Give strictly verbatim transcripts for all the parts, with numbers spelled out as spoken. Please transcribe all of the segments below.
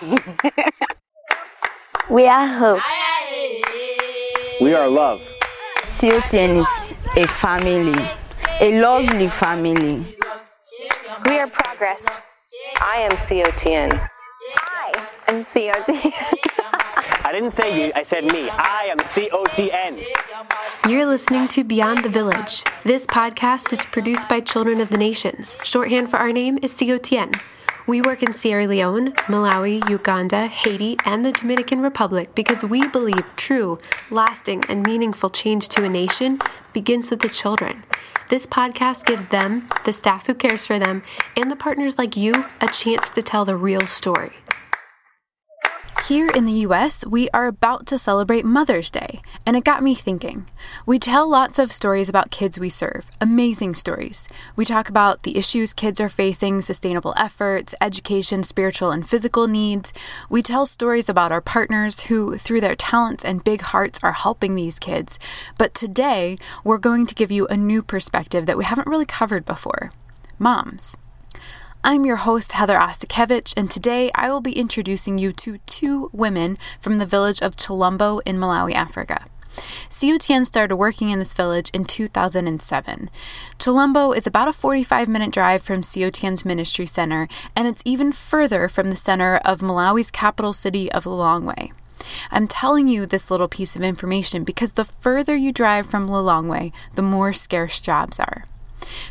We are hope. We are love. C O T N is a family, a lovely family. We are progress. I am C O T N. I am C O T N. I didn't say you, I said me. I am C O T N. You're listening to Beyond the Village. This podcast is produced by Children of the Nations. Shorthand for our name is C O T N. We work in Sierra Leone, Malawi, Uganda, Haiti, and the Dominican Republic because we believe true, lasting, and meaningful change to a nation begins with the children. This podcast gives them, the staff who cares for them, and the partners like you a chance to tell the real story. Here in the U S, we are about to celebrate Mother's Day, and it got me thinking. We tell lots of stories about kids we serve, amazing stories. We talk about the issues kids are facing, sustainable efforts, education, spiritual and physical needs. We tell stories about our partners who, through their talents and big hearts, are helping these kids. But today, we're going to give you a new perspective that we haven't really covered before. Moms. I'm your host, Heather Ostekevich, and today I will be introducing you to two women from the village of Cholombo in Malawi, Africa. C O T N started working in this village in two thousand seven. Cholombo is about a forty-five minute drive from C O T N's ministry center, and it's even further from the center of Malawi's capital city of Lilongwe. I'm telling you this little piece of information because the further you drive from Lilongwe, the more scarce jobs are.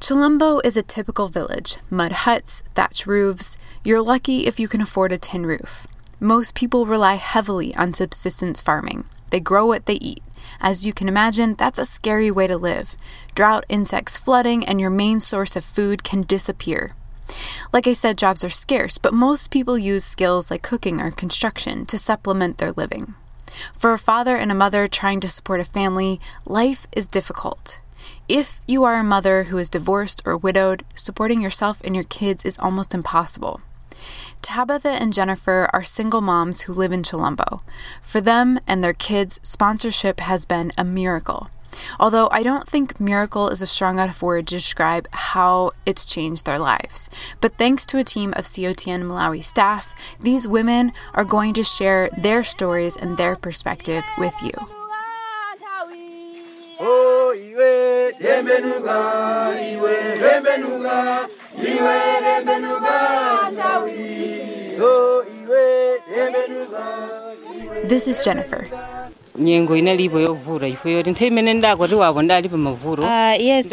Cholombo is a typical village, mud huts, thatch roofs. You're lucky if you can afford a tin roof. Most people rely heavily on subsistence farming. They grow what they eat. As you can imagine, that's a scary way to live. Drought, insects, flooding, and your main source of food can disappear. Like I said, jobs are scarce, but most people use skills like cooking or construction to supplement their living. For a father and a mother trying to support a family, life is difficult. If you are a mother who is divorced or widowed, supporting yourself and your kids is almost impossible. Tabitha and Jenifer are single moms who live in Cholombo. For them and their kids, sponsorship has been a miracle. Although I don't think miracle is a strong enough word to describe how it's changed their lives. But thanks to a team of C O T N Malawi staff, these women are going to share their stories and their perspective with you. Oh, iwe remenuga, iwe remenuga, iwe remenuga tawi. Oh, iwe remenuga. This is Jenifer. Uh, yes,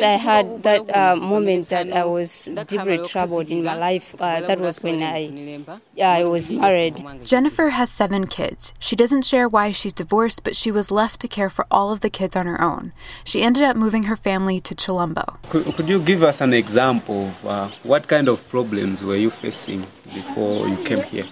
I had that uh, moment that I was deeply troubled in my life. Uh, that was when I, yeah, I was married. Jenifer has seven kids. She doesn't share why she's divorced, but she was left to care for all of the kids on her own. She ended up moving her family to Cholombo. Could, could you give us an example of uh, what kind of problems were you facing before you came here?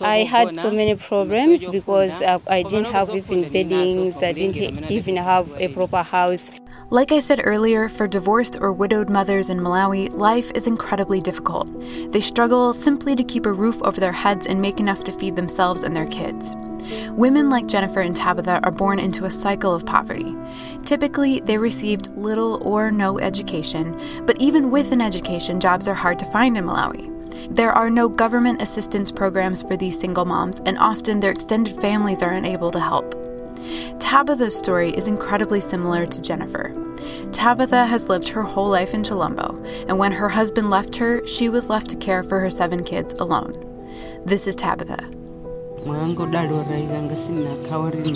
I had so many problems because uh, I didn't have even beddings, I didn't even have a proper house. Like I said earlier, for divorced or widowed mothers in Malawi, life is incredibly difficult. They struggle simply to keep a roof over their heads and make enough to feed themselves and their kids. Women like Jenifer and Tabitha are born into a cycle of poverty. Typically, they received little or no education, but even with an education, jobs are hard to find in Malawi. There are no government assistance programs for these single moms, and often their extended families are unable to help. Tabitha's story is incredibly similar to Jenifer. Tabitha has lived her whole life in Cholombo, and when her husband left her, she was left to care for her seven kids alone. This is Tabitha.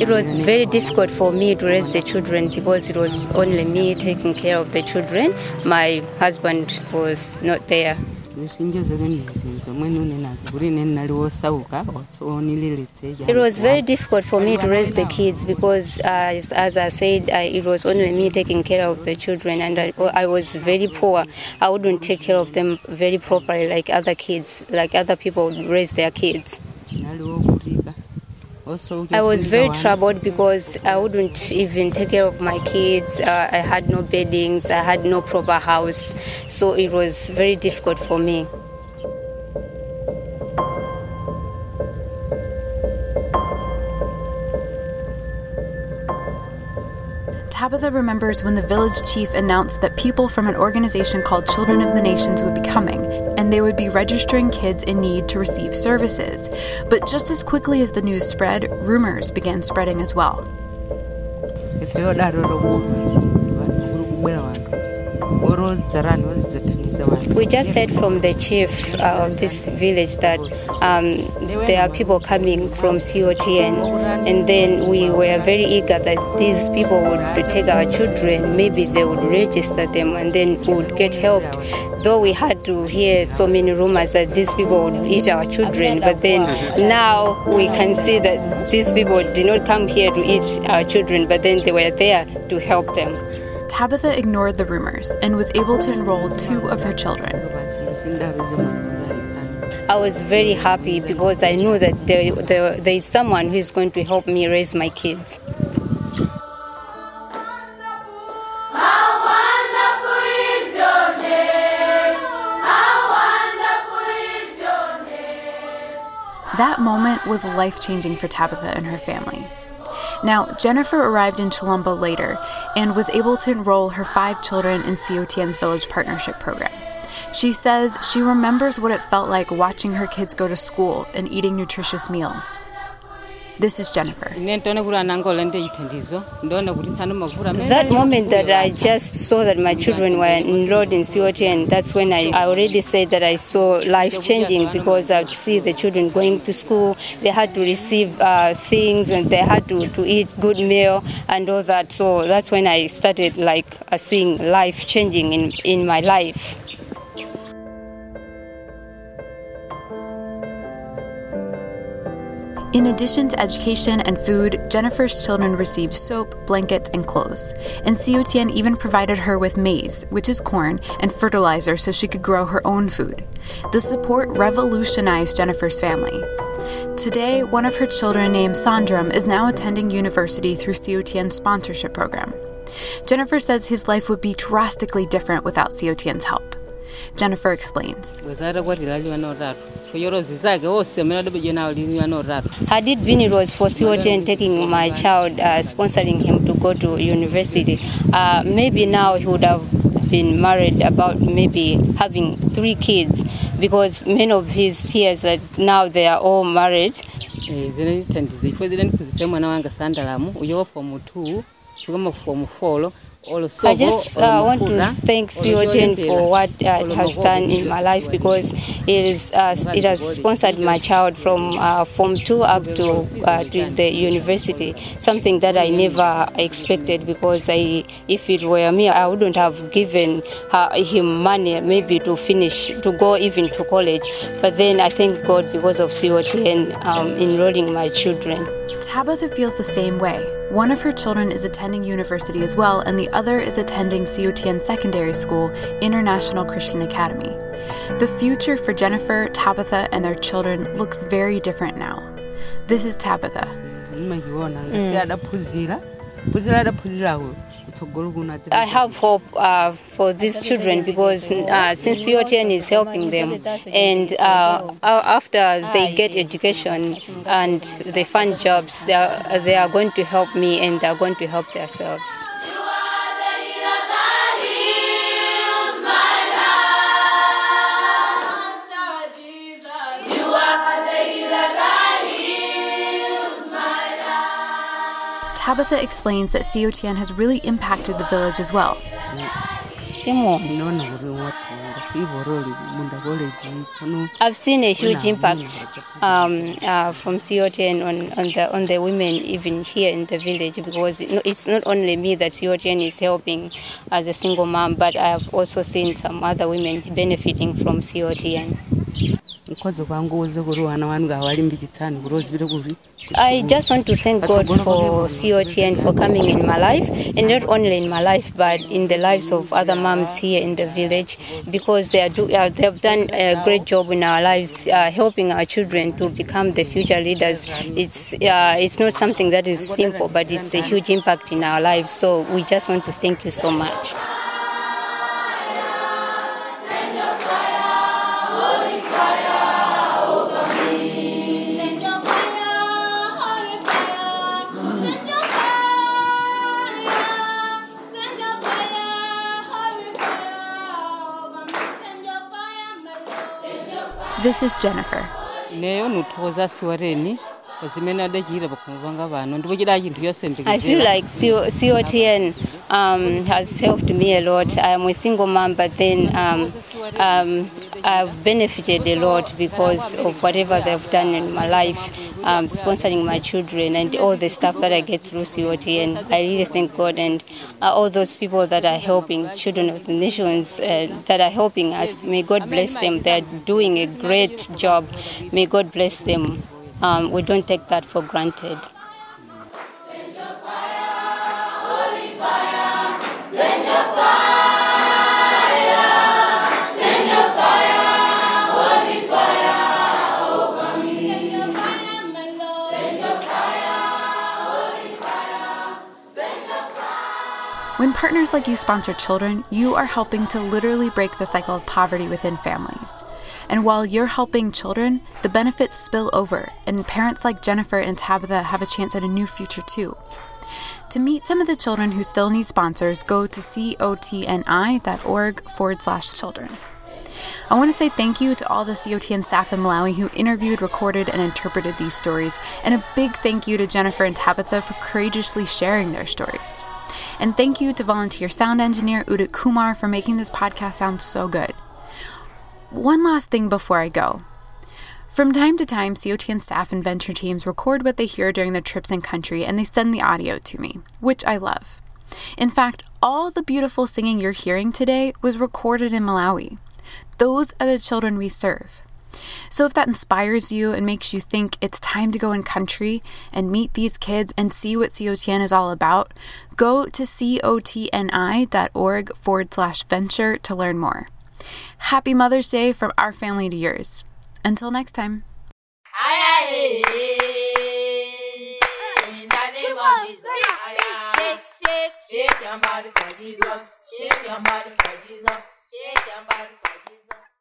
It was very difficult for me to raise the children because it was only me taking care of the children. My husband was not there. It was very difficult for me to raise the kids because, uh, as, as I said, I, it was only me taking care of the children, and I, I was very poor. I wouldn't take care of them very properly like other kids, like other people raise their kids. I was very troubled because I wouldn't even take care of my kids. Uh, I had no beddings, I had no proper house, so it was very difficult for me. Tabitha remembers when the village chief announced that people from an organization called Children of the Nations would be coming, and they would be registering kids in need to receive services. But just as quickly as the news spread, rumors began spreading as well. We just said from the chief of this village that um, there are people coming from C O T N, and then we were very eager that these people would take our children, maybe they would register them and then we would get helped. Though we had to hear so many rumors that these people would eat our children, but then now we can see that these people did not come here to eat our children, but then they were there to help them. Tabitha ignored the rumors and was able to enroll two of her children. I was very happy because I knew that there, there, there is someone who is going to help me raise my kids. That moment was life-changing for Tabitha and her family. Now, Jenifer arrived in Cholombo later and was able to enroll her five children in C O T N's Village Partnership Program. She says she remembers what it felt like watching her kids go to school and eating nutritious meals. This is Jenifer. That moment that I just saw that my children were enrolled in C O T N, that's when I already said that I saw life changing, because I would see the children going to school. They had to receive uh, things, and they had to, to eat good meal and all that. So that's when I started like uh, seeing life changing in, in my life. In addition to education and food, Jenifer's children received soap, blankets, and clothes. And C O T N even provided her with maize, which is corn, and fertilizer so she could grow her own food. The support revolutionized Jenifer's family. Today, one of her children named Sandram is now attending university through C O T N's sponsorship program. Jenifer says his life would be drastically different without C O T N's help. Jenifer explains. Had it been it was for C O T N taking my child, uh, sponsoring him to go to university, uh, maybe now he would have been married, about maybe having three kids, because many of his peers are now they are all married. I just uh, want to thank C O T N for what uh, it has done in my life, because it is uh, it has sponsored my child from uh, Form two up to, uh, to the university, something that I never expected, because I, if it were me, I wouldn't have given her, him money maybe to finish, to go even to college. But then I thank God because of C O T N um, enrolling my children. Tabitha feels the same way. One of her children is attending university as well, and the other is attending C O T N Secondary School, International Christian Academy. The future for Jenifer, Tabitha, and their children looks very different now. This is Tabitha. Mm. I have hope uh, for these children, because uh, since C O T N is helping them, and uh, after they get education and they find jobs, they are, they are going to help me and they are going to help themselves. Tabitha explains that C O T N has really impacted the village as well. I've seen a huge impact um, uh, from C O T N on, on, the, on the women even here in the village, because it's not only me that C O T N is helping as a single mom, but I've also seen some other women benefiting from C O T N. I just want to thank God for C O T N for coming in my life, and not only in my life, but in the lives of other moms here in the village, because they, are do, uh, they have done a great job in our lives, uh, helping our children to become the future leaders. It's, uh, it's not something that is simple, but it's a huge impact in our lives, so we just want to thank you so much. This is Jenifer. I feel like C O T N um, has helped me a lot. I'm a single mom, but then um, um, I've benefited a lot because of whatever they've done in my life, um, sponsoring my children and all the stuff that I get through C O T N. I really thank God and uh, all those people that are helping, children of the nations uh, that are helping us. May God bless them. They're doing a great job. May God bless them. Um, we don't take that for granted. When partners like you sponsor children, you are helping to literally break the cycle of poverty within families. And while you're helping children, the benefits spill over, and parents like Jenifer and Tabitha have a chance at a new future too. To meet some of the children who still need sponsors, go to cotni.org forward slash children. I want to say thank you to all the C O T N staff in Malawi who interviewed, recorded, and interpreted these stories, and a big thank you to Jenifer and Tabitha for courageously sharing their stories. And thank you to volunteer sound engineer Udit Kumar for making this podcast sound so good. One last thing before I go. From time to time, C O T N staff and venture teams record what they hear during their trips in country, and they send the audio to me, which I love. In fact, all the beautiful singing you're hearing today was recorded in Malawi. Those are the children we serve. So if that inspires you and makes you think it's time to go in country and meet these kids and see what C O T N is all about, go to cotni.org forward slash venture to learn more. Happy Mother's Day from our family to yours. Until next time.